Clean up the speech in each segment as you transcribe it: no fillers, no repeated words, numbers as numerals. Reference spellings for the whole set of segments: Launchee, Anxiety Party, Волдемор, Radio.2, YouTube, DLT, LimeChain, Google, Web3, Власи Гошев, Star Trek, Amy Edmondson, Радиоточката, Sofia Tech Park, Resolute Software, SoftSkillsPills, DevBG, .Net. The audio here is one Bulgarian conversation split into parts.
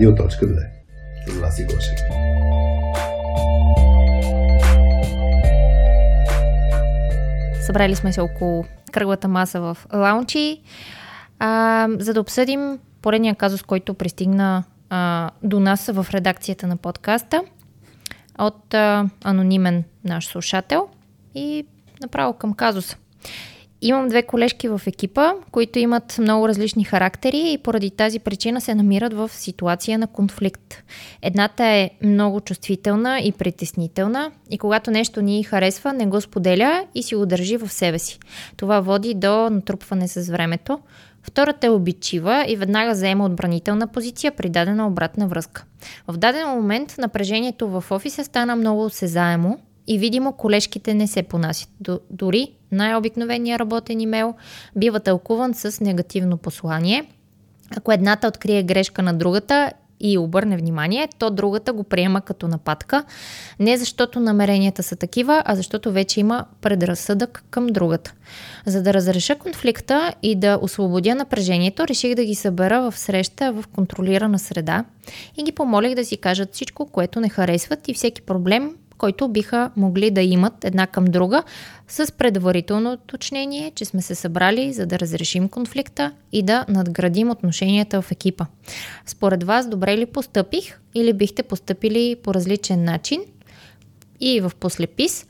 Радио.2. Власи Гошев. Събрали сме се около кръглата маса в Launchee, за да обсъдим поредния казус, който пристигна до нас в редакцията на подкаста от анонимен наш слушател. И направо към казуса. Имам две колежки в екипа, които имат много различни характери и поради тази причина се намират в ситуация на конфликт. Едната е много чувствителна и притеснителна и когато нещо ни харесва, не го споделя и си го държи в себе си. Това води до натрупване с времето. Втората е обидчива и веднага заема отбранителна позиция при дадена обратна връзка. В даден момент напрежението в офиса стана много осезаемо и видимо колежките не се понасят. Дори най-обикновеният работен имейл бива тълкуван с негативно послание. Ако едната открие грешка на другата и обърне внимание, то другата го приема като нападка. Не защото намеренията са такива, а защото вече има предразсъдък към другата. За да разреша конфликта и да освободя напрежението, реших да ги събера в среща в контролирана среда и ги помолих да си кажат всичко, което не харесват и всеки проблем, който биха могли да имат една към друга, с предварително уточнение, че сме се събрали за да разрешим конфликта и да надградим отношенията в екипа. Според вас, добре ли постъпих или бихте постъпили по различен начин? И в послепис.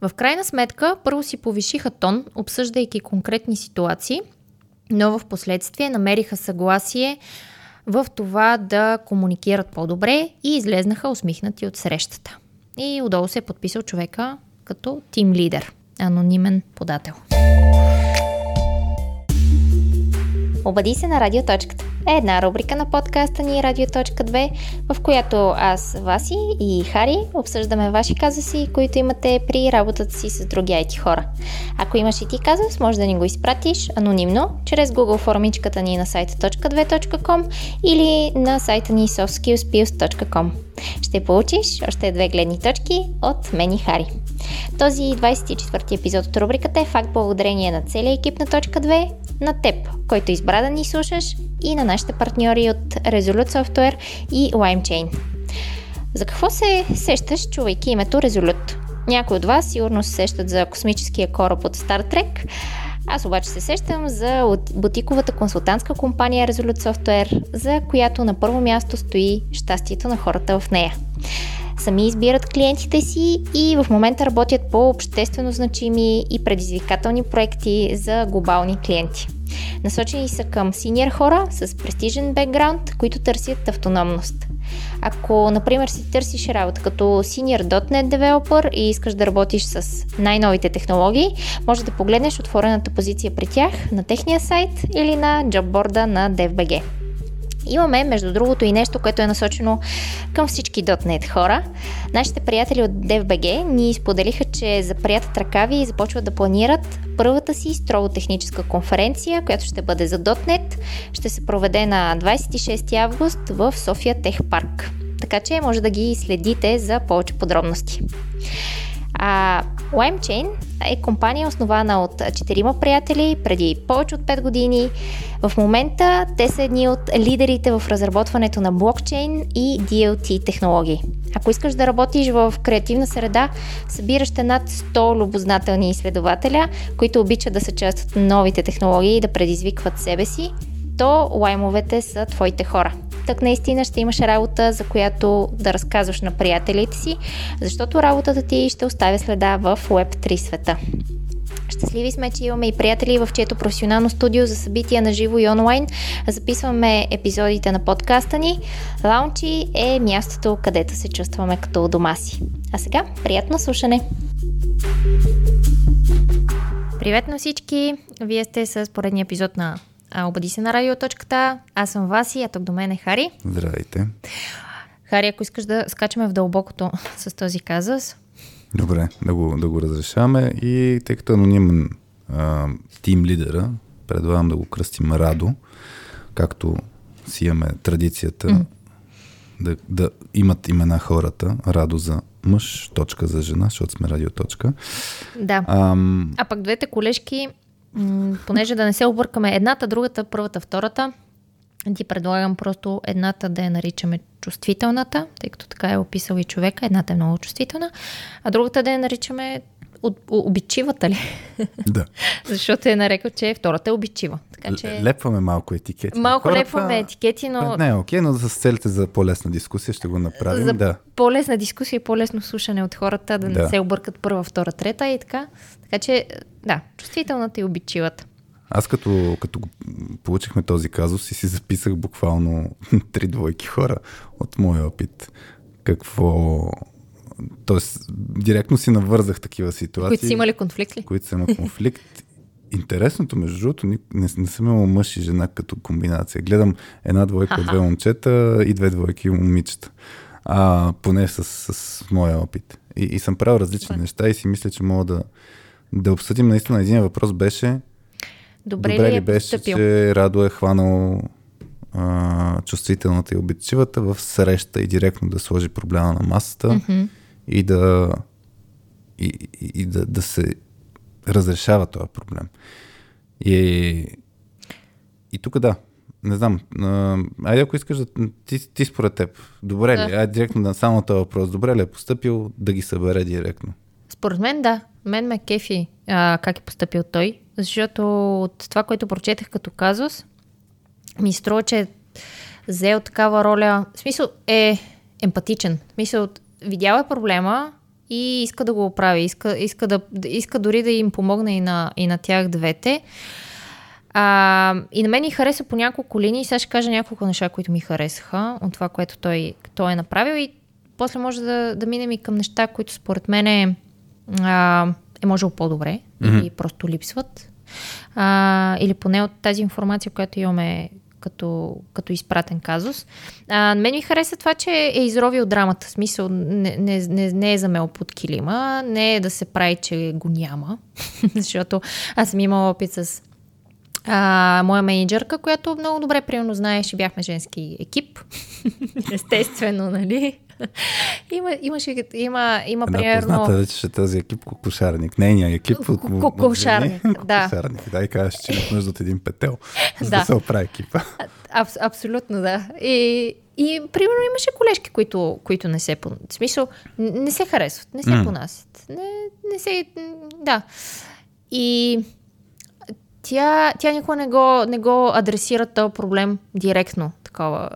В крайна сметка, първо си повишиха тон, обсъждайки конкретни ситуации, но в последствие намериха съгласие в това да комуникират по-добре и излезнаха усмихнати от срещата. И отдолу се е подписал човека като тим лидер, анонимен подател. Обади се на Радиоточката е една рубрика на подкаста ни Радио.2, в която аз, Васи и Хари обсъждаме ваши казуси, които имате при работата си с други IT хора. Ако имаш и ти казус, може да ни го изпратиш анонимно чрез Google формичката ни на сайта .2.com или на сайта ни SoftSkillsPills.com. Ще получиш още две гледни точки от мен и Хари. Този 24-ти епизод от рубриката е факт благодарение на целия екип на Точка 2, на теб, който избра да ни слушаш, и на нашите партньори от Resolute Software и LimeChain. За какво се сещаш, чувайки името Resolute? Някои от вас сигурно се сещат за космическия кораб от Star Trek. Аз обаче се сещам за бутиковата консултантска компания Resolute Software, за която на първо място стои щастието на хората в нея. Сами избират клиентите си и в момента работят по обществено значими и предизвикателни проекти за глобални клиенти. Насочени са към синьор хора с престижен бекграунд, които търсят автономност. Ако, например, си търсиш работа като senior .Net developer и искаш да работиш с най-новите технологии, може да погледнеш отворената позиция при тях на техния сайт или на джобборда на DevBG. Имаме, между другото, и нещо, което е насочено към всички .NET хора. Нашите приятели от DevBG ни споделиха, че заприятат ръкави и започват да планират първата си строго техническа конференция, която ще бъде за .NET. Ще се проведе на 26 август в Sofia Tech Park. Така че може да ги следите за повече подробности. LimeChain е компания, основана от 4 приятели преди повече от 5 години. В момента те са едни от лидерите в разработването на блокчейн и DLT технологии. Ако искаш да работиш в креативна среда, събираш над 100 любознателни изследователя, които обичат да се част от новите технологии и да предизвикват себе си, то лаймовете са твоите хора. Так наистина ще имаш работа, за която да разказваш на приятелите си, защото работата ти ще оставя следа в Web3 света. Щастливи сме, че имаме и приятели, в чието професионално студио за събития на живо и онлайн записваме епизодите на подкаста ни. Launchee е мястото, където се чувстваме като у дома си. А сега, приятно слушане! Привет на всички! Вие сте с поредния епизод на Обади се на Радиоточката. Аз съм Васи, а тук до мен е Хари. Здравейте. Хари, ако искаш да скачаме в дълбокото с този казус. Добре, да го разрешаваме. И тъй като анонимен тим лидера, предлагам да го кръстим Радо, както си имаме традицията да имат имена хората. Радо за мъж, точка за жена, защото сме Радиоточка. Да. А пък двете колежки, понеже да не се объркаме едната, другата, първата, втората, ти предлагам просто едната да я наричаме чувствителната, тъй като така е описал и човека, едната е много чувствителна, а другата да я наричаме обичивата ли? Да. Защото е нарекал, че втората е обичива. Така, че... Лепваме малко етикети. Малко хората... лепваме етикети, но... Не, окей, но с целите за по-лесна дискусия ще го направим. За да. По-лесна дискусия и по-лесно слушане от хората, да не се объркат първа, втора, трета и така. Така че, да, чувствителната и обичивата. Аз като получихме този казус и си записах буквално 3 двойки хора от моя опит. Какво... Тоест, директно си навързах такива ситуации. Които са имали конфликт ли? Които са имали конфликт. Интересното, между другото, не съм имал мъж и жена като комбинация. Гледам 1 двойка, 2 момчета и 2 двойки момичета. Поне с моя опит. И съм правил различни неща и си мисля, че мога да обсъдим наистина. Един въпрос беше... Добре ли беше, че Радо е хванал чувствителната и обидчивата в среща и директно да сложи проблема на масата, mm-hmm. и да се разрешава този проблем. И тук да, не знам, айде ако искаш да ти според теб, добре ли, айде директно на само този въпрос, добре ли е постъпил да ги събере директно? Според мен да, мен ме кефи как е постъпил той, защото от това, което прочетах като казус, ми струва, че е взел такава роля, в смисъл е емпатичен, в смисъл видял е проблема и иска да го оправи, иска дори да им помогне и на тях двете. И на мен ми хареса по няколко линии, сега ще кажа няколко неща, които ми харесаха от това, което той е направил и после може да минем и към неща, които според мен е можело по-добре, mm-hmm. и просто липсват. Или поне от тази информация, която имаме като изпратен казус. Мен ми хареса това, че е изровил драмата. В смисъл, не е замел под килима, не е да се прави, че го няма. Защото аз съм имала опит с моя мениджърка, която много добре примерно знаеш, и бяхме женски екип. Естествено, нали? Има примерно... Позната вече, че този екип кокошарник. Нейният екип... Кокошарник, да. Кокошарник, да, и кажеш, че имаш нужда от един петел, за да се оправи екипа. Абсолютно, да. И примерно имаше колежки, които не се... В смисъл, не се харесват, не се понасят. Не се... Да. И... Тя никога не го адресира този проблем директно. Такова.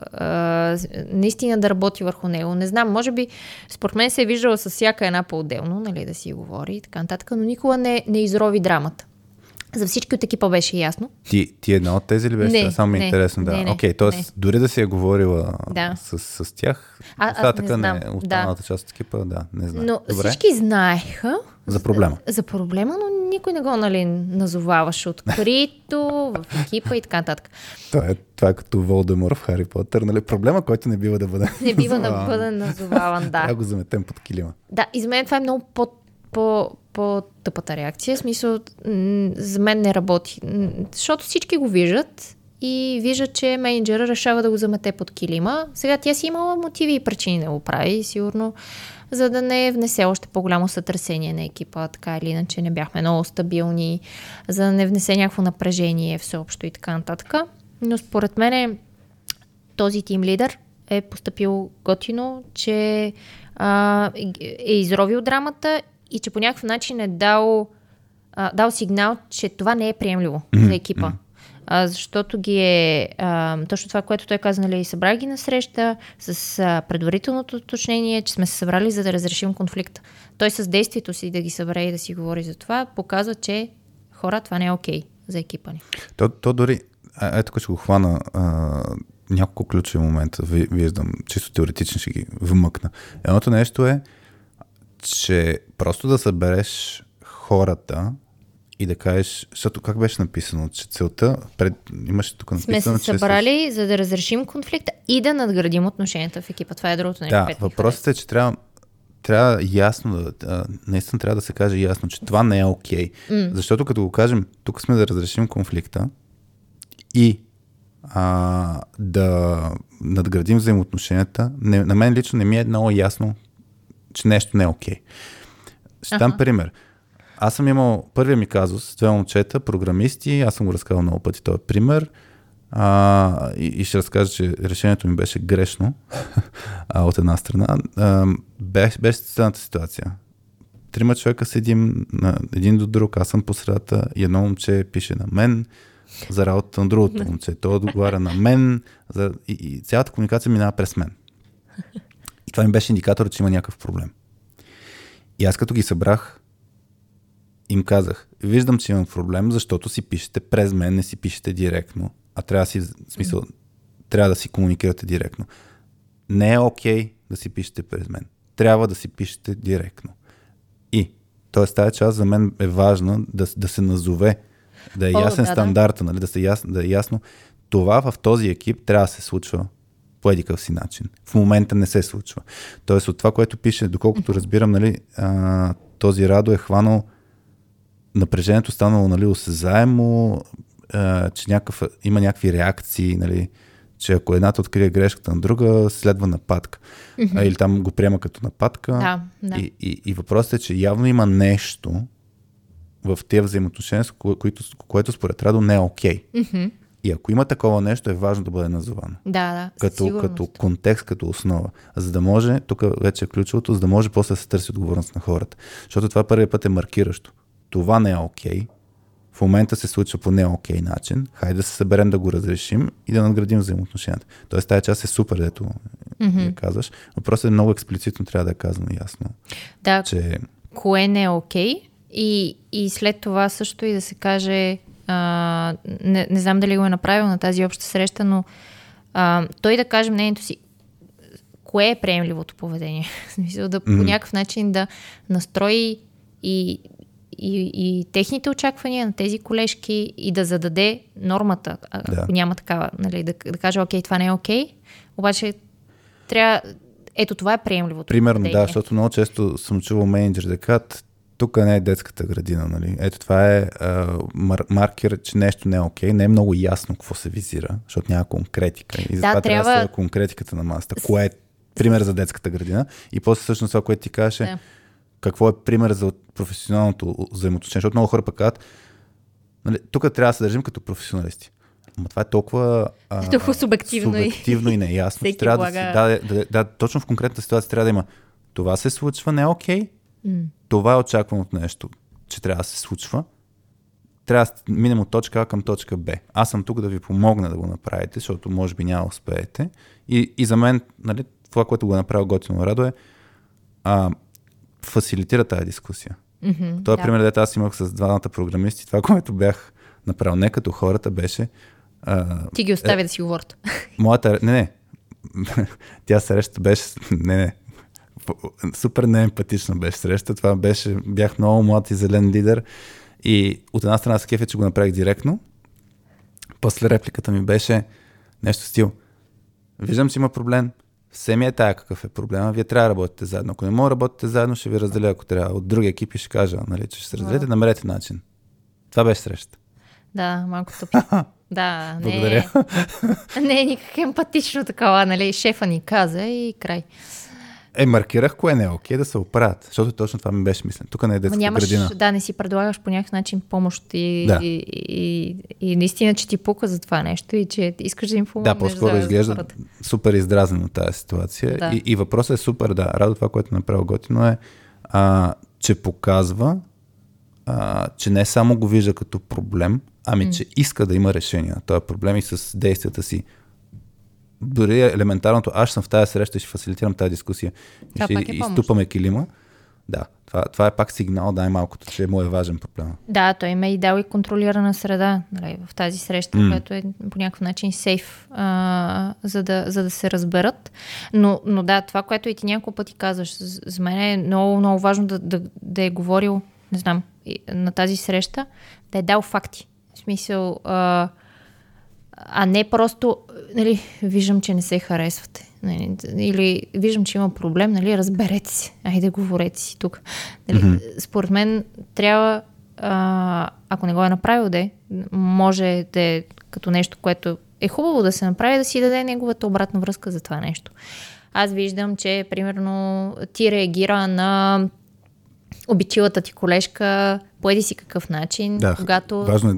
Наистина да работи върху него. Не знам, може би според мен се е виждала с всяка една по-отделно, нали, да си говори и така нататък, но никога не изрови драмата. За всички от екипа беше ясно. Ти една от тези ли беше? Не, само ми е интересно. Да. Окей, т.е. дори да си е говорила с тях, остатъка не останалата част от екипа, да, не знам. Но добре. Всички знаеха за проблема. За проблема, но никой не го, нали, назоваваше открито, в екипа и така нататък. Това е като Волдемор в Хари Потър, нали? Проблема, който не бива да бъде назоваван. Не бива да бъде назоваван, да. Трябва го заметем под килима. Да, и за мен това е много по-тъпата реакция. В смисъл, за мен не работи. Защото всички го виждат и виждат, че мениджъра решава да го замете под килима. Сега тя си имала мотиви и причини да го прави, сигурно, за да не внесе още по-голямо сътресение на екипа, така или иначе не бяхме много стабилни, за да не внесе някакво напрежение всеобщо и така нататък. Но според мен този тим лидер е постъпил готино, че е изровил драмата и че по някакъв начин е дал сигнал, че това не е приемливо за екипа. Защото ги е точно това, което той каза, нали, събра ги на среща с предварителното уточнение, че сме се събрали, за да разрешим конфликта. Той с действието си да ги събере и да си говори за това, показва, че хора, това не е окей за екипа ни. То дори, тук ще го хвана няколко ключови момента, виждам, чисто теоретично ще ги вмъкна. Едното нещо е, че просто да събереш хората и да кажеш, защото как беше написано, че целта, имаше тук написано, сме се събрали, за да разрешим конфликта и да надградим отношенията в екипа. Това е другото нещо. Да, въпросът е, че трябва ясно, наистина трябва да се каже ясно, че това не е окей. Защото като го кажем, тук сме да разрешим конфликта и да надградим взаимоотношенията, на мен лично не ми е много ясно, че нещо не е окей. Ще дам пример. Аз съм имал първия ми казус с 2 момчета, програмисти, аз съм го разказал много пъти този пример. И ще разкажа, че решението ми беше грешно от една страна. Беше следната ситуация. Трима човека седим един до друг, аз съм по средата и едно момче пише на мен за работата на другото момче. Той отговаря на мен и цялата комуникация минава през мен. И това ми беше индикатор, че има някакъв проблем. И аз като ги събрах, им казах, виждам, че имам проблем, защото си пишете през мен, не си пишете директно. А трябва да си, в смисъл, трябва да си комуникирате директно. Не е окей да си пишете през мен. Трябва да си пишете директно. И, т.е. тази част за мен е важна да се назове, да е ясен стандарта, нали? Да е ясно. Това в този екип трябва да се случва по едикъв си начин. В момента не се случва. Тоест от това, което пише, доколкото разбирам, нали, този Радо е хванал напрежението, станало, нали, осезаемо, че има някакви реакции, нали, че ако едната открие грешката на друга, следва нападка. Mm-hmm. Или там го приема като нападка. Да. И въпросът е, че явно има нещо в тези взаимоотношения, което според Радо не е окей. Mm-hmm. И ако има такова нещо, е важно да бъде назовано. Да, като контекст, като основа. За да може, тук вече е ключовото, за да може после да се търси отговорност на хората. Защото това първият път е маркиращо. Това не е окей. В момента се случва по не окей начин. Хайде да се съберем да го разрешим и да надградим взаимоотношенията. Тоест тази част е супер, дето я казваш. Въпросът е много експлицитно, трябва да е казано ясно. Да, че... кое не е окей. И след това също и да се каже... Не знам дали го е направил на тази обща среща, но той да каже мнението си, кое е приемливото поведение. В смисъл да по някакъв начин да настрои и техните очаквания на тези колежки и да зададе нормата, ако няма такава, нали, да каже окей, това не е окей, обаче трябва, ето това е приемливото. Примерно, поведение. Да, защото много често съм чувал менеджер да кажат, тук не е детската градина, нали? Ето това е маркер, че нещо не е окей, не е много ясно какво се визира, защото няма конкретика. И затова трябва да се конкретиката на масата, кое е пример за детската градина. И после всъщност това, което ти каже, какво е пример за професионалното взаимоотношение, защото много хора пък казват, нали, тук трябва да се държим като професионалисти. Ама това е толкова, субективно и неясно. Всеки трябва да точно в конкретната ситуация трябва да има това се случва, не е окей, това е очакваното нещо, че трябва да се случва. Трябва да минем от точка А към точка Б. Аз съм тук да ви помогна да го направите, защото може би няма успеете. И за мен, нали, това, което го е направил готино Радо е фасилитира тази дискусия. Mm-hmm, това пример, дето аз имах с двамата програмисти. Това, което бях направил не като хората, беше... ти ги оставя да си говорят. Моята... Не. Тя среща беше... Не. Супер неемпатична беше среща. Това беше, бях много млад и зелен лидер и от една страна се кефя, че го направих директно. После репликата ми беше нещо стил. Виждам, че има проблем. Все ми е тая какъв е проблема. Вие трябва да работите заедно. Ако не мога да работите заедно, ще ви разделя, ако трябва. От други екипи ще кажа, нали, че ще се разделите. Намерете начин. Това беше среща. Да, малко тъпи. Да, благодаря. Не е никак емпатично такова, нали. Шефа ни каза и край. Маркирах кое не е окей да се оправят, защото точно това ми беше мислено. Тук не е детската градина. Да, не си предлагаш по някакъв начин помощ и наистина, че ти пука за това нещо и че искаш да им помогнеш. Да, по-скоро изглежда супер издразнена тази ситуация. Да. И въпросът е супер, да. Радо това, което направил готино е, че показва, че не само го вижда като проблем, ами че иска да има решение на този проблем и с действията си. Дори елементарното, аз съм в тази среща и ще фасилитирам тази дискусия. Това ще изтупаме килима. Да, това е пак сигнал, дай малкото, че му е важен проблем. Да, той ме и дал и контролирана среда, нали, в тази среща, която е по някакъв начин сейф, за да се разберат. Но да, това, което и ти няколко пъти казваш, за мен е много, много важно да е говорил, не знам, на тази среща, да е дал факти. В смисъл... А не просто, нали, виждам, че не се харесвате. Нали, или виждам, че има проблем, нали, разберете се. Айде, говорете си тук. Нали, според мен трябва, ако не го е направил, може да е като нещо, което е хубаво да се направи, да си даде неговата обратна връзка за това нещо. Аз виждам, че примерно ти реагира на обичилата ти колежка поеди си какъв начин, да, когато... Важно е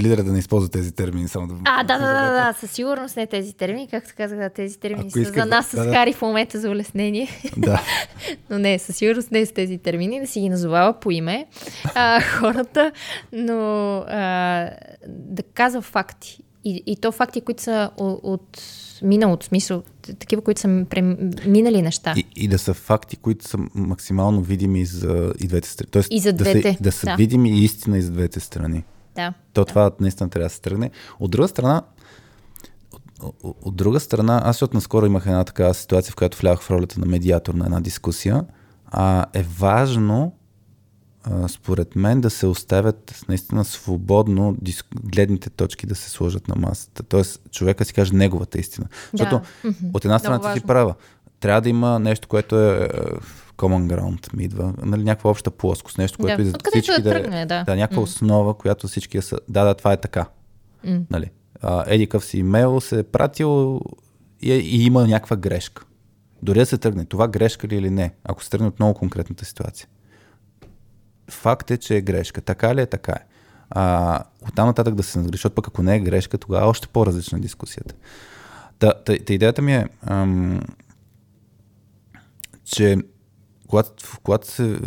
лидера да не използва тези термини. Само да... Да, със сигурност не тези термини. Както казах, да, тези термини са за нас с Хари в момента за улеснение. Да. Но не, със сигурност не с тези термини, да си ги назовава по име хората, но да казва факти. И то факти, които са от миналото, смисъл, такива, които са минали неща. И да са факти, които са максимално видими за и двете страни. Тоест, и за двете. Да са видими и истина и за двете страни. Да. Това наистина трябва да се тръгне. От друга страна, аз наскоро имах една такава ситуация, в която влязах в ролята на медиатор на една дискусия. Е важно, според мен, да се оставят наистина свободно гледните точки да се сложат на масата. Тоест, човека си каже неговата истина. Да. Защото от една страна ти си права. Трябва да има нещо, което е common ground, ми идва. Нали, някаква обща плоскост, нещо, което и за всички да тръгне, да, някаква основа, която всички са... Да, това е така. Нали? Еди къв си имейл се е пратил и има някаква грешка. Дори да се тръгне. Това грешка ли или не? Ако се тръгне от много конкретната ситуация. Факт е, че е грешка. Така ли е? Така е. Оттам нататък да се надгреши, пък ако не е грешка, тогава е още по-различна дискусията. Идеята ми е, че когато се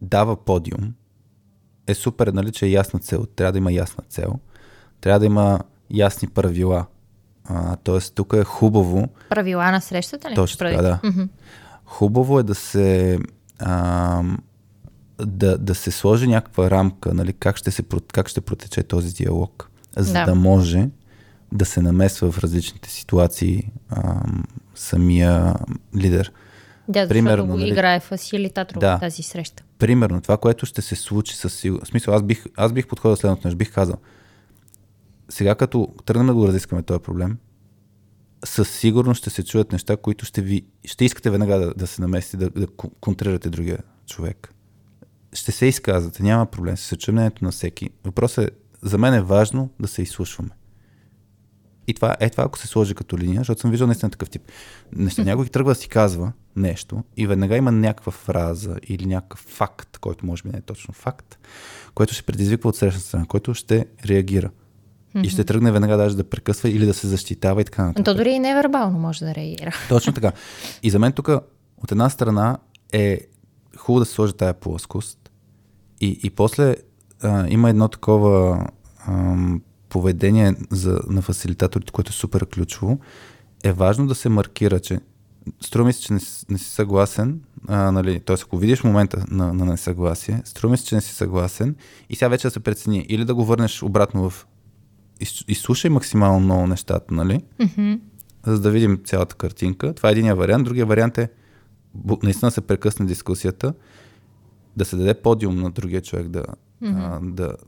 дава подиум, е супер, нали, че е ясна цел. Трябва да има ясна цел. Трябва да има ясни правила. Тоест, тук е хубаво... Правила на срещата ли? Точно така, да. Хубаво е да се... Да се сложи някаква рамка, нали, как ще протече този диалог, за да може да се намесва в различните ситуации самия лидер. Да, примерно, защото го играе фасилитатор в тази среща. Примерно, това, което ще се случи със сигурност. В смисъл, аз бих подходил следното нещо, бих казал. Сега като тръгнем да го разискаме този проблем, със сигурност ще се чуят неща, които ще искате веднага да се намесите, да контрирате другия човек. Ще се изказвате, няма проблем с съчуването на всеки. Въпросът е, за мен е важно да се изслушваме. И това, ако се сложи като линия, защото съм виждал наистина такъв тип. Някой тръгва да си казва нещо и веднага има някаква фраза или някакъв факт, който може би не е точно факт, който ще предизвиква от срещната страна, който ще реагира. И ще тръгне веднага даже да прекъсва или да се защитава и така нататък. То дори и невербално може да реагира. Точно така. И за мен тук от една страна е хубаво да се сложи тая плоскост. И после има едно такова поведение на фасилитаторите, което е супер ключово. Е важно да се маркира, че струва ми се, че не си съгласен, нали, т.е. ако видиш момента на несъгласие, струва ми се, че не си съгласен и сега вече да се прецени или да го върнеш обратно в... Изслушай максимално много нещата, нали? За да видим цялата картинка. Това е единия вариант. Другия вариант е наистина се прекъсне дискусията, да се даде подиум на другия човек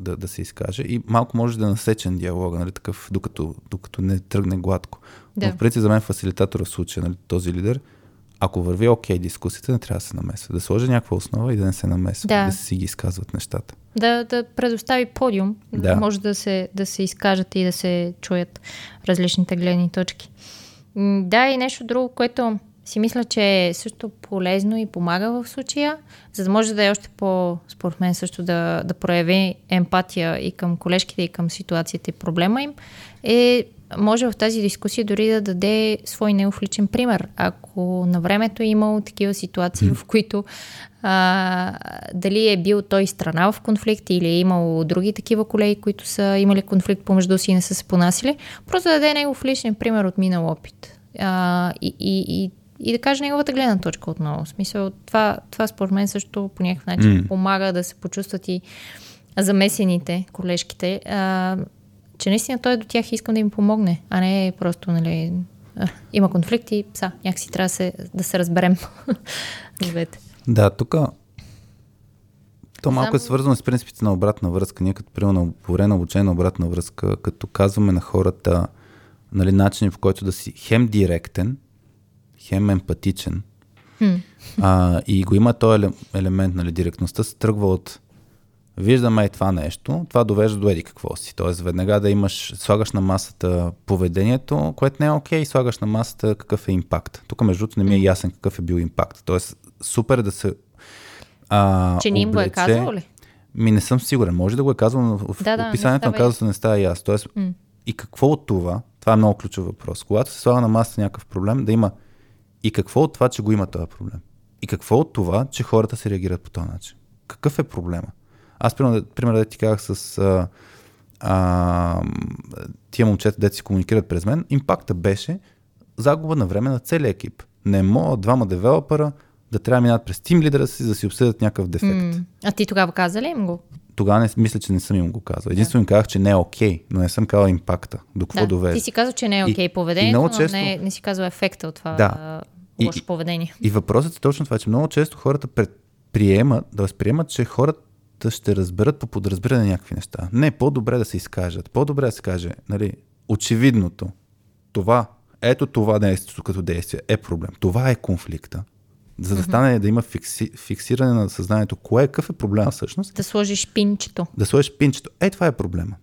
да се изкаже и малко може да насечен диалога, нали, такъв, докато не тръгне гладко. Да. Но в принцип за мен фасилитатора в случая, нали, този лидер, ако върви окей дискусията, не трябва да се намесва. Да сложи някаква основа и да не се намесва, да си ги изказват нещата. Да предостави подиум, да може да се изкажат и да се чуят различните гледни точки. Да, и нещо друго, което си мисля, че е също полезно и помага в случая, за да може да е още по-според мен също да прояви емпатия и към колежките, и към ситуацията и проблема им, може в тази дискусия дори да даде свой негов личен пример. Ако на времето е имало такива ситуации, в които дали е бил той страна в конфликт или е имало други такива колеги, които са имали конфликт помежду си и не са се понасили, просто да даде негов личен пример от минал опит. И да каже неговата гледна точка отново. В смисъл, това според мен също по някакъв начин помага да се почувстват и замесените колежките, че наистина той е до тях и искам да им помогне, а не просто, нали, има конфликти и са, някакси трябва да се разберем. Да, тук то малко е свързано с принципите на обратна връзка. Ние като приема по време на обучение на обратна връзка, като казваме на хората, нали, начини, по който да си хем директен, хем емпатичен. И го има този елемент, нали, директността се тръгва от виждаме и това нещо, това довежда до еди какво си. Тоест веднага да имаш, слагаш на масата поведението, което не е окей, слагаш на масата какъв е импакт. Тук между другото не ми е ясен какъв е бил импакт. Тоест супер да се облече. Че не им го е казал ли? Ми не съм сигурен. Може да го е казвал, но в описанието на казуса не става ясно. Тоест, и какво от това, това е много ключов въпрос. Когато се слага на масата някакъв проблем, да има и какво от това, че го има този проблем. И какво от това, че хората се реагират по този начин. Какъв е проблема? Аз, примерно, да ти казах с тия момчета, дето си комуникират през мен, импакта беше загуба на време на целия екип. Не могат двама девелопера да трябва да минат през тим лидера си, за да си обсъдят някакъв дефект. А ти тогава каза ли им го? Тогава не, мисля, че не съм им го казал. Единствено им казах, че не е окей, но не съм казал импакта. До какво доведе? Ти си казал, че не е окей поведението, но често... не си казал ефекта от това лошо поведение. И въпросът е точно това, че много често хората възприемат, че хората ще разберат по подразбиране някакви неща. Не, по-добре да се изкажат. По-добре да се каже, нали, очевидното. Това действието като действие е проблем. Това е конфликта. За да стане да има фиксиране на съзнанието, какъв е проблема всъщност. Да сложиш пинчето. Това е проблема.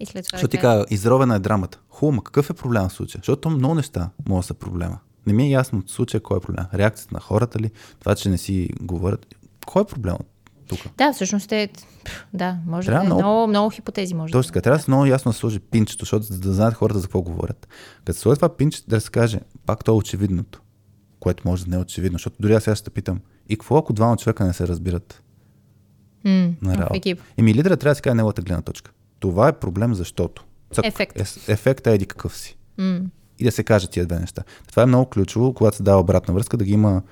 И след това защото ти казва, изровена е драмата. Хубаво, какъв е проблема в случая? Защото много неща могат да са проблема. Не ми е ясно от случая кой е проблема. Реакцията на хората ли? Това, че не си говорят. Кой е проблемът тук? Да, всъщност е... може трябва да е много хипотези. Може точно така. Трябва да се много ясно да сложи пинчето, защото да знаят хората за какво говорят. Като се сложи това пинче, да се каже, пак то е очевидното, което може да не е очевидно, защото дори аз сега ще питам, и какво ако двама човека не се разбират на работа? Еми лидера трябва да си каже неговата гледна точка. Това е проблем, защото ефекта е еди какъв си. И да се кажат тия две неща. Това е много ключово, когато се дава обратна връзка, да ги има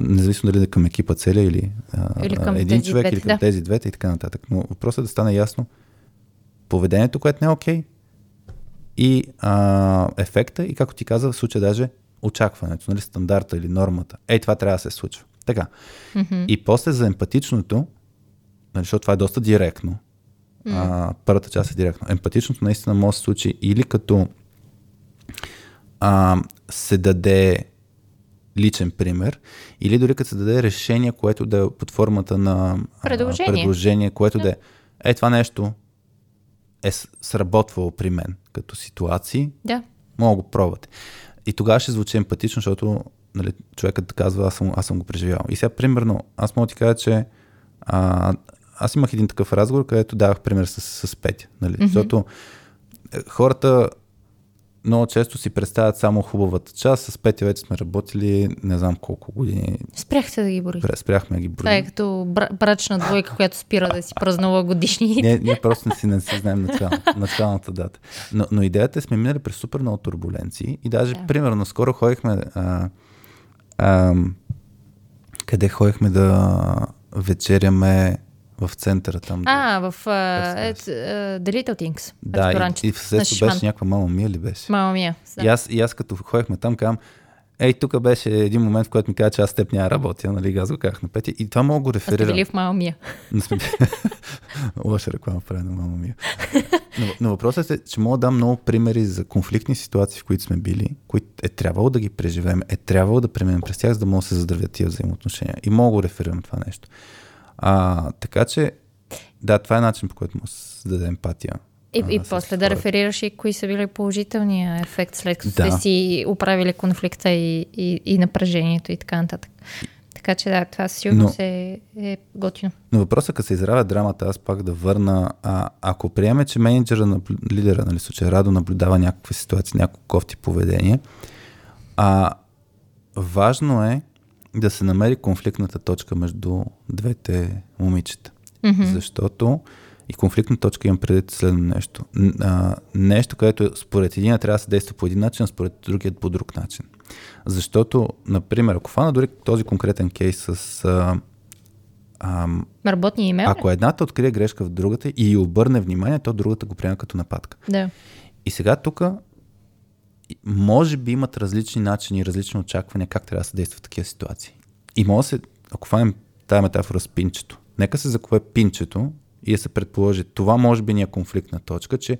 независимо дали да към екипа целия или към един човек, или към тези двете и така нататък. Но въпросът е да стане ясно поведението, което не е окей, и ефекта, и както ти каза, в случая даже очакването, нали, стандарта или нормата. Ей, това трябва да се случва. Така. И после за емпатичното, защото това е доста директно, първата част е директно. Емпатичното наистина може да се случи или като се даде личен пример, или дори като се даде решение, което да е под формата на предложение, което да е. Ей, това нещо е сработвало при мен като ситуации. Да. Мога да го пробвате. И тогава ще звучи емпатично, защото нали, човекът казва, аз съм го преживял. И сега, примерно, аз мога да ти кажа, че аз имах един такъв разговор, където давах пример с Петя. Нали? Защото хората много често си представят само хубавата част. С Петя вече сме работили не знам колко години. Спряхте да ги бори. Спряхме да ги бори. Това е като брачна двойка, която спира да си празнува годишни. Ние просто не си знаем началната дата. Но идеята е, сме минали през супер много турбуленции и даже, примерно, скоро ходихме къде ходихме да вечеряме в центъра там. The Little Things. Да, и всъщност беше някаква Мама Мия ли беше? Мама Мия, да. И аз като ходихме там, казвам, тук беше един момент, в който ми каза, че аз с теб няма работя, нали, аз го казах на Петя. И това мога го реферирам. Сте били в Мама Мия. Лоша реклама прави на Мама Мия. Но въпросът е, че мога да дам много примери за конфликтни ситуации, в които сме били, които е трябвало да ги преживеем, е трябвало да преминем през тях, за да мога да се заздравят тия взаимоотношения. И мога го реферирам това нещо. Така че, да, това е начин, по който му се даде емпатия. И после да реферираш и кои са били положителния ефект, след като сте си управили конфликта и напрежението и така нататък. Така че да, това сигурно е готино. Но въпросът, като се изравя драмата, аз пак да върна, ако приеме, че менеджера на лидера, нали, случай Радо, наблюдава някаква ситуация, някакво кофти поведение, важно е да се намери конфликтната точка между двете момичета. Защото и конфликтна точка имам предвид следно нещо. Нещо, което според един трябва да се действа по един начин, а според другият по друг начин. Защото, например, ако фана дори този конкретен кейс с работния имейл, ако едната открие грешка в другата и обърне внимание, то другата го приема като нападка. Да. И сега тук може би имат различни начини и различни очаквания как трябва да се действа в такива ситуации. И може да се, ако фанем тая метафора с пинчето, нека се закове пинчето и да се предположи, това може би ни е конфликтна точка, че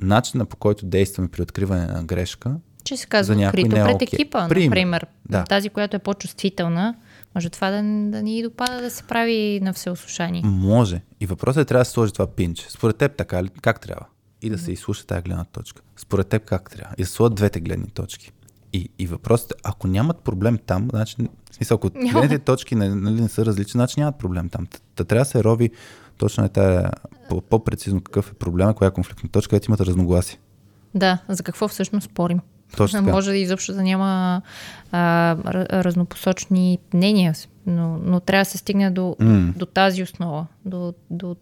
начинът, по който действаме при откриване на грешка, че се казва открито пред екипа, например. Да. Тази, която е по-чувствителна, може това да ни допада да се прави на всеослушание. Може. И въпросът е, трябва да се сложи това пинче. Според теб така ли? Как трябва? И да се изслуша тази гледна точка. Според теб как трябва? И да сложат двете гледни точки. И въпросът е, ако нямат проблем там, значи, в смисъл, ако двете точки не са различни, значи нямат проблем там. Та трябва да се рови точно е тая, по-прецизно какъв е проблема, коя е конфликтна точка, където имат разногласи. Да, за какво всъщност спорим? Точно. Може да изобщо да няма разнопосочни мнения, но трябва да се стигне до тази основа, до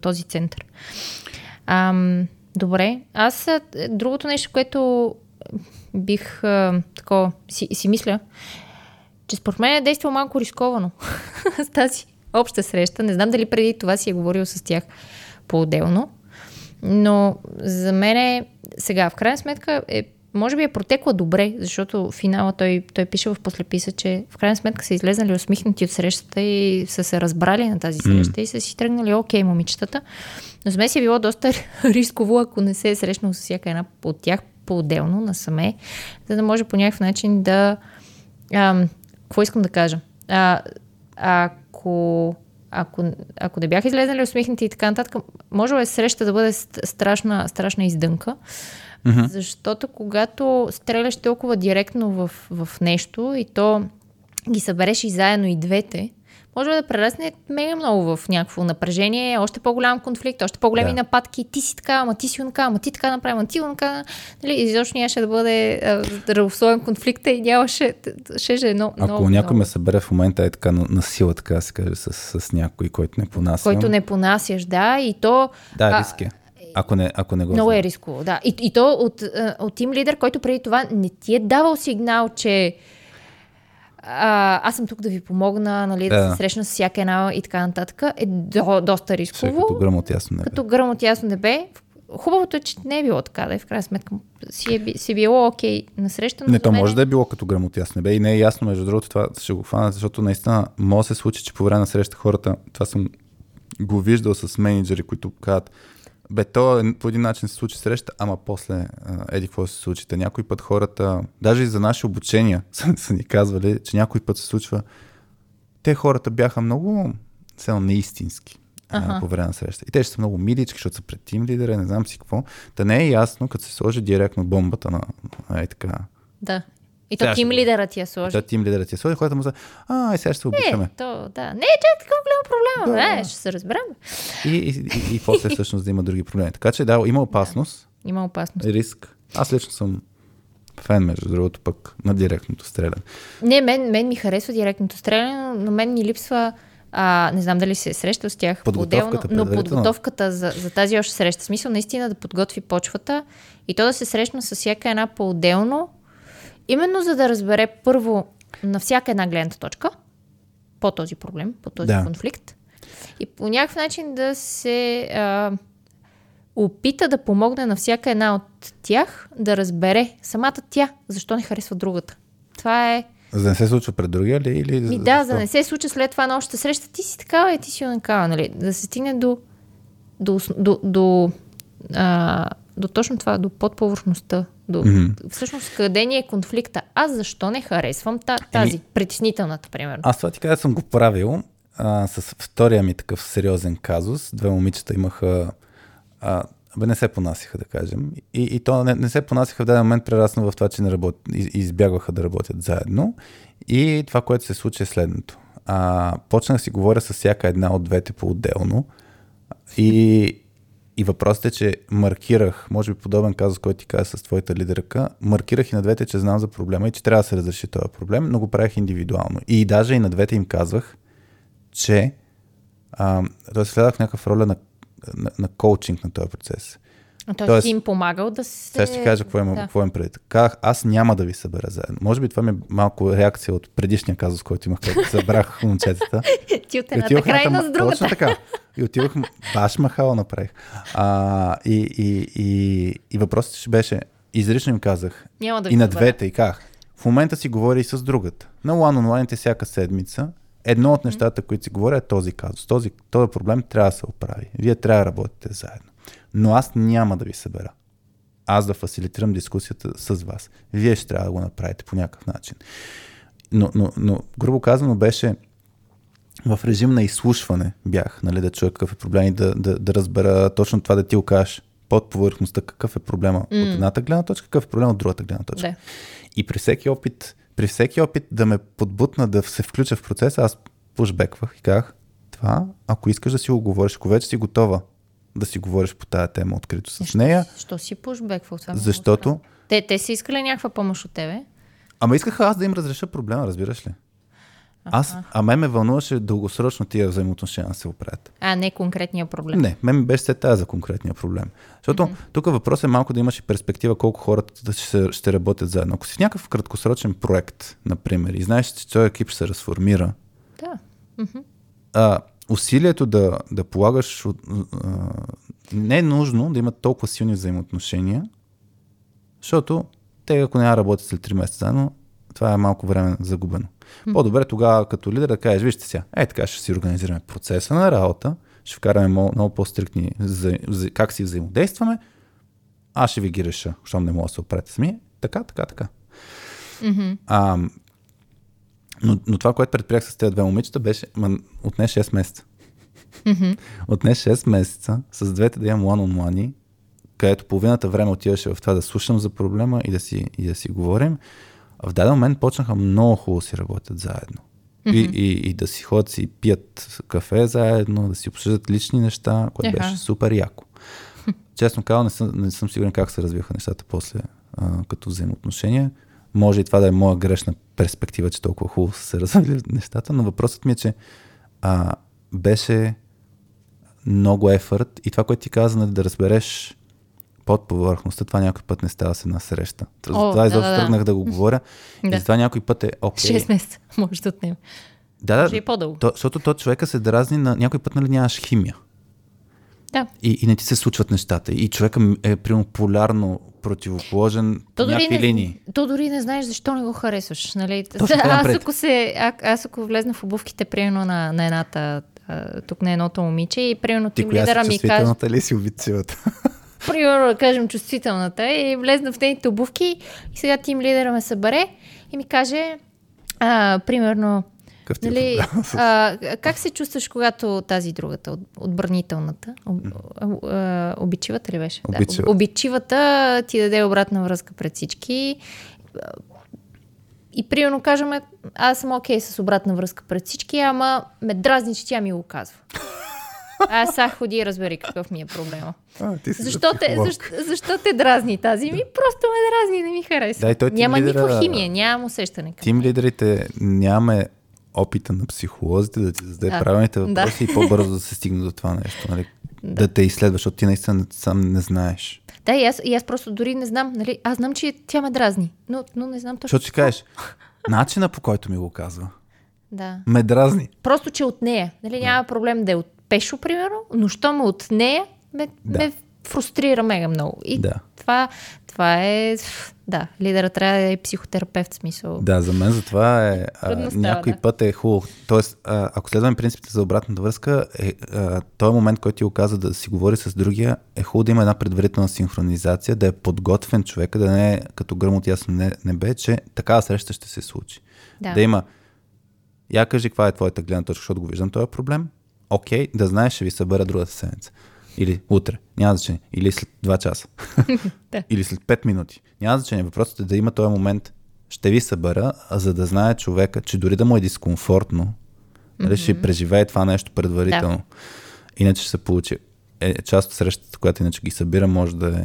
този център. Добре. Аз другото нещо, което бих си мисля, че според мен е действал малко рисковано с тази обща среща. Не знам дали преди това си е говорил с тях по-отделно, но за мен е сега, в крайна сметка може би е протекла добре, защото в финала той пише в послеписа, че в крайна сметка са излезнали усмихнати от срещата и са се разбрали на тази среща и са си тръгнали окей, момичетата. Но за мен си е било доста рисково, ако не се е срещнал с всяка една от тях по-отделно, насаме, за да може по някакъв начин да... Какво искам да кажа? Ако не бяха излезнали усмихнати и така нататък, може да е среща да бъде страшна издънка, защото когато стреляш толкова директно в нещо и то ги събереш и заедно и двете, може да прерасне мега много в някакво напрежение, още по-голям конфликт, още по-големи нападки. Ти си така, ама ти си онка, ама ти така направи, ама ти онка. Нали? Изобщо нямаше да бъде здравословен конфликт и нямаше едно. Ако някой ме събере в момента е така на сила, така се каже, с някой, който не понасяш. Който не понасяш, да, и то... Да, риски е. Ако не го много знае. Е рисково, да. И то от тим лидер, който преди това не ти е давал сигнал, че аз съм тук да ви помогна, нали, да се срещна с всяка една и така нататък, е доста рисково. Ще, като гръм от ясно небе. Хубавото е, че не е било така, да и в крайна сметка си е било окей на среща. Не, то може да е било като гръм от ясно небе и не е ясно, между другото, това ще го хвана, защото наистина може да се случи, че по време на среща хората, това съм го виждал с мениджъри, които казват, бе, то по един начин се случи среща, ама после еди какво се случи. Някой път хората, даже и за наши обучения са ни казвали, че някой път се случва, те хората бяха много неистински по време на среща. И те ще са много милички, защото са пред тим лидера, не знам си какво. Та не е ясно, като се сложи директно бомбата на така. Да. И то тим лидера ти я сложи. Хората му са, сега ще се обичаме. Не е чак такъв голям проблем, ще се разберем. И после всъщност да има други проблеми. Така че да, има опасност. Има опасност. Риск. Аз лично съм фен, между другото, пък на директното стреляне. Не, мен ми харесва директното стреляне, но мен ми липсва, не знам дали се е срещал с тях по-отделно, но подготовката за тази още среща. Смисъл наистина да подготви почвата и то да се срещна с всяка една по-отделно, именно за да разбере първо на всяка една гледната точка по този проблем, по този конфликт и по някакъв начин да се опита да помогне на всяка една от тях да разбере самата тя защо не харесва другата. Това е... За да не се случва пред другия ли? За да не се случва след това на общата среща. Ти си такава и ти си онакава, нали? Да се стигне до точно това, до подповърхността. Всъщност, къде ни е конфликта? Аз защо не харесвам тази притеснителната, примерно? Аз това ти кажа, съм го правил с втория ми такъв сериозен казус. Две момичета имаха... не се понасиха, да кажем. И то не се понасиха в даден момент, прерасна в това, че не работят. Избягваха да работят заедно. И това, което се случи е следното. Почнах си говоря с всяка една от двете по-отделно. И въпросът е, че маркирах, може би подобен казус, който ти каза с твоята лидерка, маркирах и на двете, че знам за проблема и че трябва да се разреши този проблем, но го правих индивидуално. И даже и на двете им казвах, че следах някаква роля на коучинг на този процес. Тоест ти им помагал да се... Сега ще кажа какво им преди. Аз няма да ви събера заедно. Може би това ми е малко реакция от предишния казус, който имах, когато събрах момчетата. Ти от едната крайна с другата. Точно така. И отивах, баш махало направих. И въпросът ще беше, изрично им казах, няма да и на двете, и как. В момента си говори и с другата. На лан-онлайните всяка седмица, едно от нещата, които си говоря, е този казус. Този проблем трябва да се оправи. Вие трябва да работите заедно. Но аз няма да ви събера. Аз да фасилитирам дискусията с вас. Вие ще трябва да го направите по някакъв начин. Но грубо казано беше в режим на изслушване бях, нали, да чуя какъв е проблем и да разбера точно това да ти окажеш. под повърхността какъв е проблема от едната гледна точка, какъв е проблема от другата гледна точка. Да. И при всеки опит, да ме подбутна да се включа в процеса, аз пушбеквах и казах, това, ако искаш да си го говориш, ако вече си готова да си говориш по тая тема открито с нея. Защо си пушбеквал това? Защото... Те са искали някаква помощ от тебе? Ама искаха аз да им разреша проблема, разбираш ли? А мен ме вълнуваше дългосрочно тия взаимоотношения да се оправят. А не конкретния проблем. Не, мен ми беше се тази за конкретния проблем. Защото тук въпрос е малко да имаш и перспектива колко хората ще работят заедно. Ако си в някакъв краткосрочен проект, например, и знаеш, че този екип ще се разформира, да. Усилието да полагаш не е нужно да имат толкова силни взаимоотношения, защото те, ако не работят след 3 месеца, но това е малко време загубено. По-добре тогава като лидер да кажеш, вижте сега, така ще си организираме процеса на работа, ще вкараме много по-стриктни как си взаимодействаме, аз ще ви ги реша, защото не мога да се опрете сами. Така. Mm-hmm. Но това, което предприях с тези две момичета, беше отне 6 месеца. Mm-hmm. Отне 6 месеца с двете да имам one-on-one, където половината време отиваше в това да слушам за проблема и да си говорим. В даден момент почнаха много хубаво си работят заедно. Mm-hmm. И да си ходят си пият кафе заедно, да си обсъждат лични неща, което беше супер яко. Честно казвам, не съм сигурен как се развиха нещата после като взаимоотношения. Може и това да е моя грешна перспектива, че толкова хубаво са се развили нещата, но въпросът ми е, че беше много ефорт и това, което ти каза, да разбереш под повърхността, това някой път не става с една среща. Затова изобщо тръгнах да го говоря. Да. И затова някой път е окей. 6 месеца може да отнеме. Да, по-дълго. Защото то човека се дразни на някой път, нали, нямаш химия. Да. И не ти се случват нещата. И човека е примерно полярно противоположен по някакви линии. То дори не знаеш защо не го харесваш. Нали? Аз ако влезна в обувките, примерно на едната, тук на едното момиче и примерно ти лидера ми казва... Ти коя си чувствителната? Примерно, да кажем, чувствителната, и влезна в нейните обувки и сега тим лидера ме събере и ми каже, примерно, нали, как се чувстваш, когато тази другата, отбранителната, обичивата ли беше? Обичивата. Да, обичивата ти даде обратна връзка пред всички. И примерно кажем, аз съм окей с обратна връзка пред всички, ама ме дразни, че тя ми го казва. Аз сега ходи и разбери какъв ми е проблема. Защо те дразни тази ми? Просто ме дразни, не ми харесва. Да, няма никаква химия, нямам усещане. Тим лидерите нямаме опита на психолозите да ти зададе правилните въпроси и по-бързо да се стигне до това нещо. Нали? Да те изследваш, защото ти наистина сам не знаеш. Да, и аз просто дори не знам. Нали? Аз знам, че тя ме дразни, но не знам точно. Защото ти кажеш, начина по който ми го казва, ме дразни. Просто, че от нея. Нали? Няма проблем да е от Пешо, примерно, но що му от нея ме фрустрира мега много. И това е... Да, лидера трябва да е психотерапевт, смисъл. Да, за мен затова е... някой път е хубаво. Тоест, ако следваме принципите за обратната връзка, този момент, който ти оказа да си говори с другия, е хубаво да има една предварителна синхронизация, да е подготвен човек, да не е като гръм от ясно небе, че такава среща ще се случи. Да има... Я кажи, каква е твоята гледна точка, защото го виждам този проблем. Окей, да знаеш, ще ви събера другата седмица. Или утре, няма значение. Или след 2 часа. Или след 5 минути. Няма значение. Въпросът е да има този момент. Ще ви събера, за да знае човека, че дори да му е дискомфортно, ще преживее това нещо предварително. Да. Иначе ще се получи. Част от срещата, която иначе ги събира, може да е...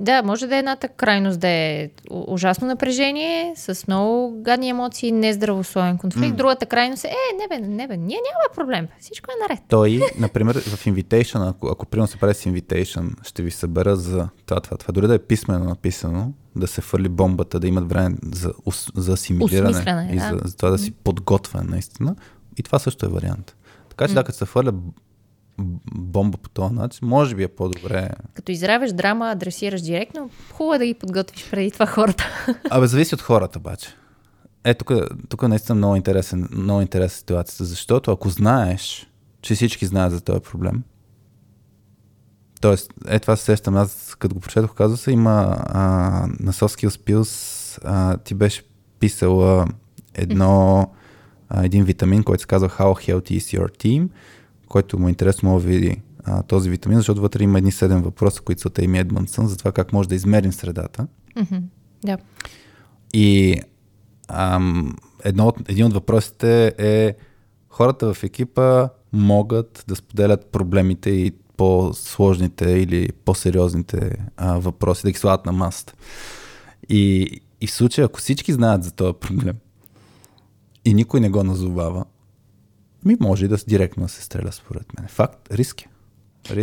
Да, може да е едната крайност да е ужасно напрежение, с много гадни емоции, нездравословен конфликт. Другата крайност е, не бе, ние нямаме проблем, всичко е наред. Той, например, в Invitation, ако примерно се прави с Invitation, ще ви събера за това. Дори да е писмено написано, да се фърли бомбата, да имат време за асимилиране и за това да си подготвен наистина. И това също е вариант. Така че като се фърля бомба по този начин, може би е по-добре. Като изравеш драма, адресираш директно, хубаво е да ги подготвиш преди това хората. Абе, зависи от хората, обаче. Тук наистина много интересна ситуацията, защото ако знаеш, че всички знаят за този проблем, тоест, това се сещам, аз като го прочетох, казва се, има на SoftSkillsPills ти беше писала един витамин, който се казва How Healthy is Your Team, който му е интересно, мога да види този витамин, защото вътре има едни 7 въпроса, които са от Amy Edmondson, за това как може да измерим средата. Mm-hmm. Yeah. И един от въпросите е хората в екипа могат да споделят проблемите и по-сложните или по-сериозните въпроси, да ги слагат на масата. И в случая, ако всички знаят за този проблем и никой не го назовава, ми може да директно се стреля, според мен. Факт, риск е.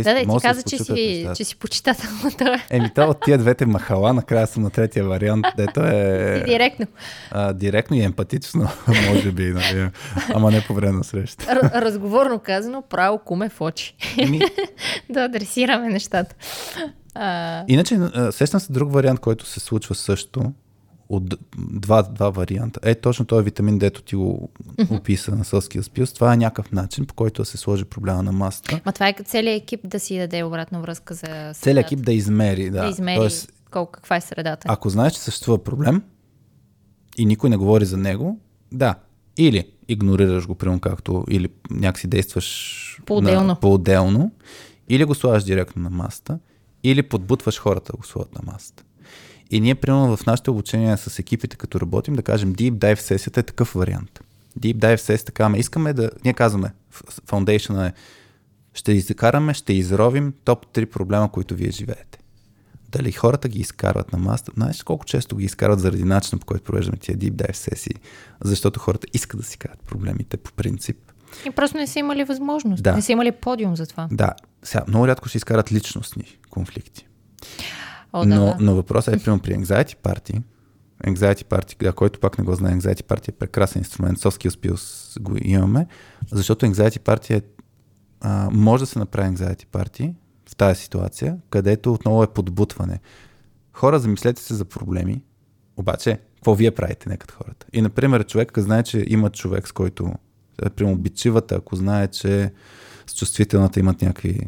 Да, ти каза, че си почитател на това. Това от тия двете махала, накрая съм на третия вариант, дето е... И директно. Директно и емпатично, може би, нали, ама не по време на среща. Разговорно казано, право куме в очи. Да адресираме нещата. Иначе, сещам се друг вариант, който се случва също, от два варианта. Точно този витамин, дето ти го описа на SoftSkillsPills, това е някакъв начин, по който да се сложи проблема на масата. Ма това е целият екип да си даде обратна връзка за средата. Целият екип да измери, да. Да измери тоест, каква е средата. Ако знаеш, че съществува проблем и никой не говори за него, да. Или игнорираш го, примерно както, или някакси действаш по-отделно, или го слагаш директно на масата, или подбутваш хората да го слагат на масата. И ние, примерно, в нашите обучения с екипите, като работим, да кажем, Deep Dive сесията е такъв вариант. Deep Dive сесията, така, искаме да... Ние казваме, Foundation е, ще изкараме, ще изровим топ 3 проблема, които вие живеете. Дали хората ги изкарват на масата? Знаеш колко често ги изкарват заради начина, по който провеждаме тия Deep Dive сесии? Защото хората искат да си карат проблемите по принцип. И просто не са имали възможност. Да. Не са имали подиум за това. Да. Сега, много рядко ще изкарат личностни конфликти. Но въпросът е, примерно, при Anxiety Party. Anxiety Party, който пак не го знае, Anxiety Party е прекрасен инструмент. SoftSkillsPills го имаме, защото Anxiety Party е... може да се направи Anxiety Party в тази ситуация, където отново е подбутване. Хора, замислете се за проблеми, обаче, какво вие правите некът хората? И, например, човекът знае, че има човек, с който... Примерно, обидчивата, ако знае, че с чувствителната имат някакви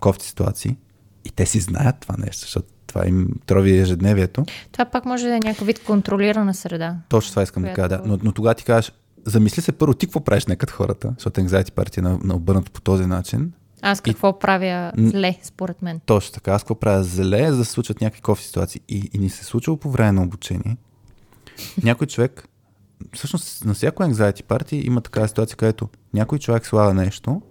кофти ситуации, и те си знаят това нещо, защото това им трови ежедневието. Това пак може да е някакъв вид контролирана среда. Точно това искам да кажа. Но тогава ти кажеш, замисли се първо, ти какво правиш некът хората, защото Anxiety Party е наобърнато по този начин. Аз какво правя зле, според мен. Точно така, аз какво правя зле, за да се случват някакви кофти ситуации. И ни се случило по време на обучение. Някой човек, всъщност на всяко Anxiety Party има такава ситуация, където някой човек слага нещо,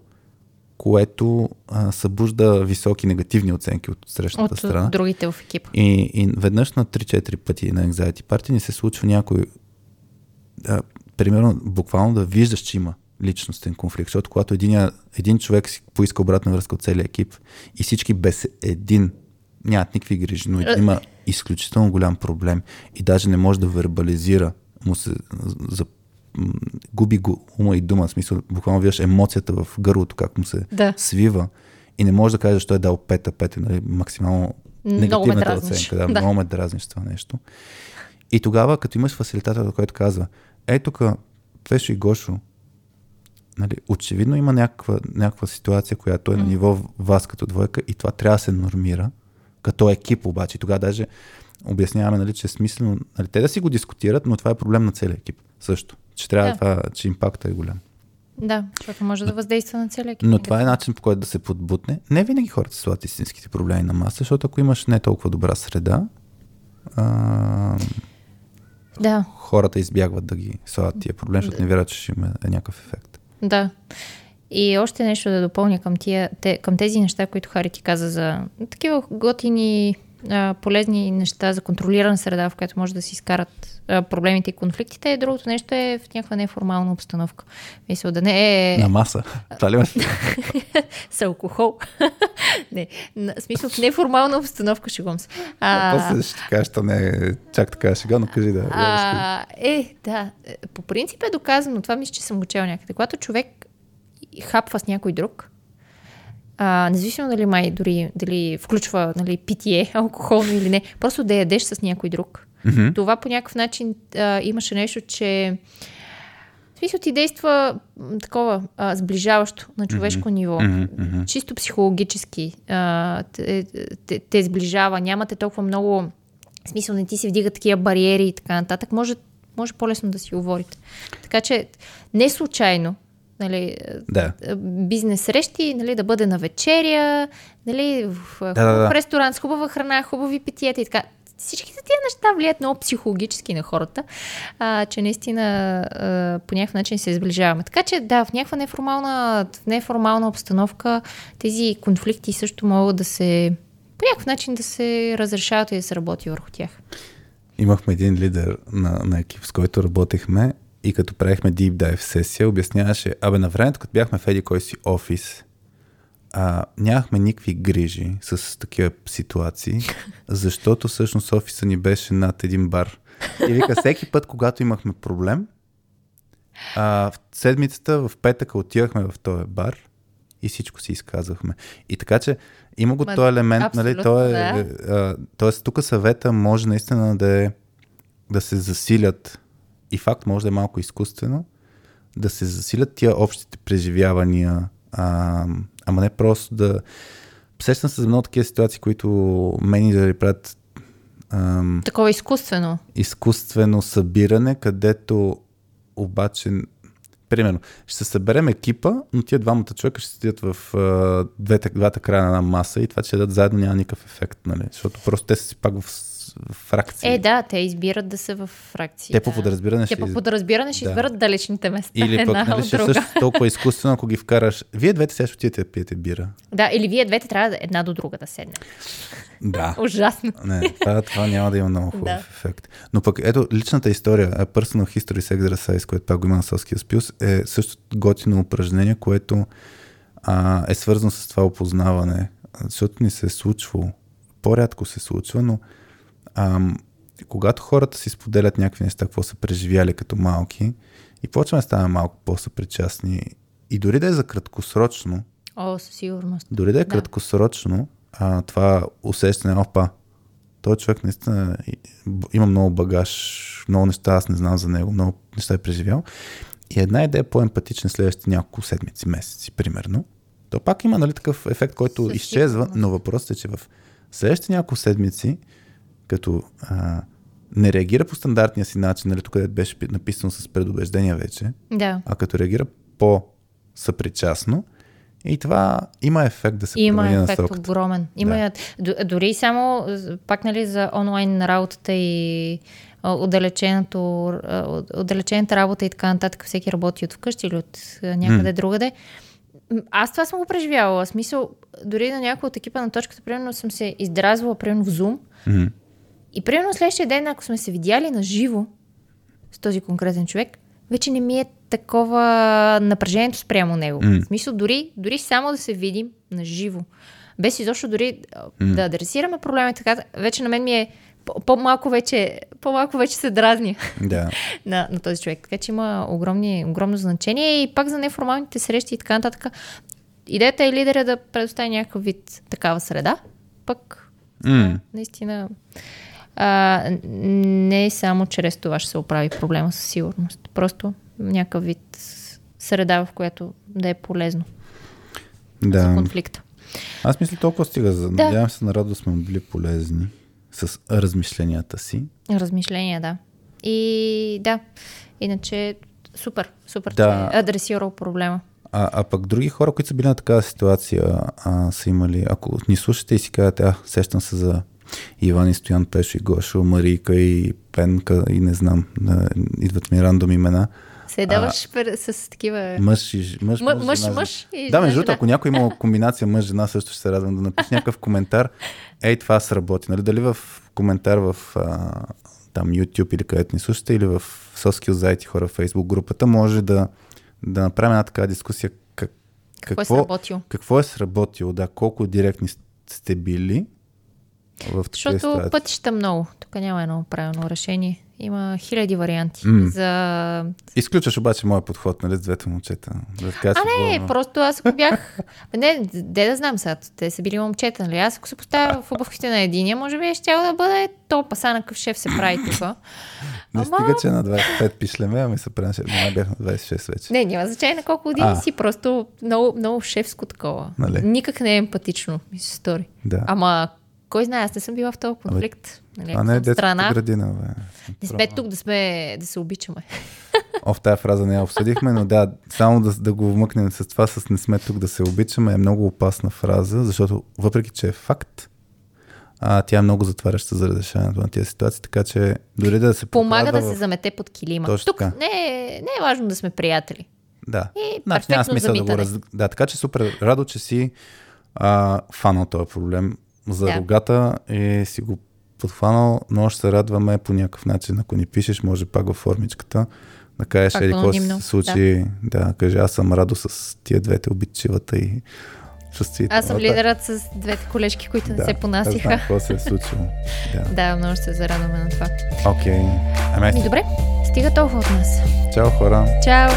което събужда високи негативни оценки от срещната страна. От другите в екипа. И веднъж на 3-4 пъти на Anxiety Party ни се случва някой, примерно, буквално да виждаш, че има личностен конфликт, защото когато един човек си поиска обратна връзка от целия екип и всички без един нямат никакви грижи, но има изключително голям проблем и даже не може да вербализира, му се губи го ума и дума, в смисъл, буквално виждаш емоцията в гърлото, как му се свива и не може да каже, защо е дал 5, нали, максимално негативната оценка. Да, много ме дразниш това нещо. И тогава, като имаш фасилитатор, който казва, тук Пешо и Гошо, нали, очевидно има някаква ситуация, която е на ниво вас като двойка и това трябва да се нормира като екип обаче. Тогава даже обясняваме, нали, че е смислено, нали, те да си го дискутират, но това е проблем на целия екип също. Че трябва това, че импактът е голям. Да, защото може да въздейства на целия екип. Но това е начин, по който да се подбутне. Не винаги хората слагат истинските проблеми на маса, защото ако имаш не толкова добра среда, хората избягват да ги слагат тия проблеми, защото не вярват, че ще има някакъв ефект. Да. И още нещо да допълня към тези неща, които Хари ти каза за такива готини... полезни неща за контролирана среда, в която може да си изкарат проблемите и конфликтите. Другото нещо е в някаква неформална обстановка. Мисля, да не е... На маса. Това ли ме? С алкохол. Не. Смисъл, в неформална обстановка, шегувам се. После ще кажеш, че не е чак така шега, но кажи да. По принцип е доказано. Това мисля, че съм учел някъде. Когато човек хапва с някой друг, независимо дали май дори дали включва, нали, питие, алкохолно или не, просто да ядеш с някой друг. Mm-hmm. Това по някакъв начин имаше нещо, че в смисъл ти действа такова сближаващо на човешко ниво. Mm-hmm. Чисто психологически те сближава, нямате толкова много смисъл, не ти се вдига такива бариери и така нататък. Може по-лесно да си говорите. Така че не случайно нали, да. Бизнес срещи, нали, да бъде на вечеря, нали, в ресторант с хубава храна, хубави питиета и така. Всичките тия неща влияят много психологически на хората, че наистина по някакъв начин се сближаваме. Така че да, в някаква неформална обстановка тези конфликти също могат да се по някакъв начин да се разрешават и да се работи върху тях. Имахме един лидер на екип, с който работехме и като правихме deep dive сесия, обясняваше, на времето, като бяхме в еди кой си офис, нямахме никакви грижи с такива ситуации, защото всъщност офиса ни беше над един бар. И вика, всеки път, когато имахме проблем, в седмицата, в петъка отивахме в този бар и всичко си изказвахме. И така че има го този елемент, нали, тоест тук съвета може наистина да се засилят и факт може да е малко изкуствено, да се засилят тия общите преживявания, ама не просто да... Сещам се за много такива ситуации, които менеджери правят такова изкуствено. Изкуствено събиране, където обаче... Примерно, ще се съберем екипа, но тия двамата човека ще седят в двата края на една маса и това, че седят заедно, няма никакъв ефект, нали? Защото просто те са си пак в фракции. Да, те избират да са в фракции. Те по подразбиране ще изберат далечните места. Или пък, нали, ще също толкова изкуствено, ако ги вкараш. Вие двете сега ще отидете да пиете бира. Да, или вие двете трябва да една до друга да седне. Да. Ужасно. Не, това няма да има много хубав ефект. Но пък ето личната история, Personal History Exercise, което пак го има на SoftSkillsPills, е също готино упражнение, което е свързано с това опознаване. Защото ни се е случвало, по-рядко се случва, но когато хората си споделят някакви неща, какво са преживяли като малки и почваме да ставаме малко по-съпричастни и дори да е за краткосрочно, със сигурност. Дори да е краткосрочно, това усещане, този човек наистина има много багаж, много неща аз не знам за него, много неща е преживял и една идея е по-емпатична следващите няколко седмици, месеци примерно, то пак има, нали, такъв ефект, който изчезва, но въпросът е, че в следващите няколко седмици като не реагира по стандартния си начин, нали, тук беше написано с предубеждения вече, а като реагира по-съпричастно и това има ефект да се промени на насоката. Има ефект огромен. Дори само пак, нали, за онлайн работата и отдалечената работа и така нататък, всеки работи от вкъщи или от някъде другаде. Аз това съм го преживявала. Смисъл, дори на някой от екипа на точката, примерно съм се издразвала примерно в Zoom, и примерно следващия ден, ако сме се видяли на живо с този конкретен човек, вече не ми е такова напрежението спрямо него. В смисъл, дори само да се видим на живо. Без изобщо дори да адресираме проблеми, така, вече на мен ми е по-малко вече се дразни на този човек. Така че има огромно значение и пак за неформалните срещи и така нататък. Идеята е лидера да предостави някакъв вид такава среда, пък наистина не само чрез това ще се оправи проблема със сигурност. Просто някакъв вид среда, в която да е полезно за конфликта. Аз мисля, толкова стига. Надявам се на радост сме били полезни с размишленията си. Размишления, да. И да, иначе супер е адресирал проблема. А пък други хора, които са били на такава ситуация, са имали, ако ни слушате и си казвате, сещам се за Иван и Стоян, Пешо и Гошо, Марийка и Пенка и не знам, идват ми рандом имена. Се даваш с такива... Мъж и жена. Да, между другото, ако някой има комбинация мъж-жена, също ще се радвам да напиша някакъв коментар. Това сработи. Нали? Дали в коментар в там YouTube или където ни слушате, или в SoftSkillsIT хора в Facebook групата, може да направим една такава дискусия. Какво е сработило? Да, колко директни сте били в такива ситуации? Защото пътища много. Тук няма едно правилно решение. Има хиляди варианти. Изключваш обаче моя подход, нали, с двете момчета. Просто аз ако бях... да знам сега, те са били момчета, нали? Аз ако се поставя в обувките на единия, може би ще да бъде топа, са на къв шеф се прави това. Не стига, че на 25 пишлеме, ами се правим, бях на 26 вече. Не, няма значение на колко години си, просто много, много шефско такова. Нали? Никак не е емпатично, ми се стори. Да. Ама кой знае, аз не съм била в този конфликт. Нали, не е детската градина, бе. Не сме тук да се обичаме. Тая фраза не я обсъдихме, но да, само да го вмъкнем с това, с не сме тук да се обичаме, е много опасна фраза, защото въпреки, че е факт, тя е много затваряща за разрешаването на тия ситуация, така че дори да се помага да се замете под килима. Точно тук така. Не е важно да сме приятели. Да, и няма смисъл да го Да, така че супер радо, че си фанал този проблем за рогата и си го подхванал, но още се радваме по някакъв начин. Ако ни пишеш, може пак във формичката да кажеш еди какво се случи. Да, кажи, аз съм радо с тия двете обидчивата и шестите. Аз съм лидерът с двете колежки, които не се понасиха. Да, знам какво се е случило. Да, много ще се зарадваме на това. Окей. Добре, стига толкова от нас. Чао, хора. Чао.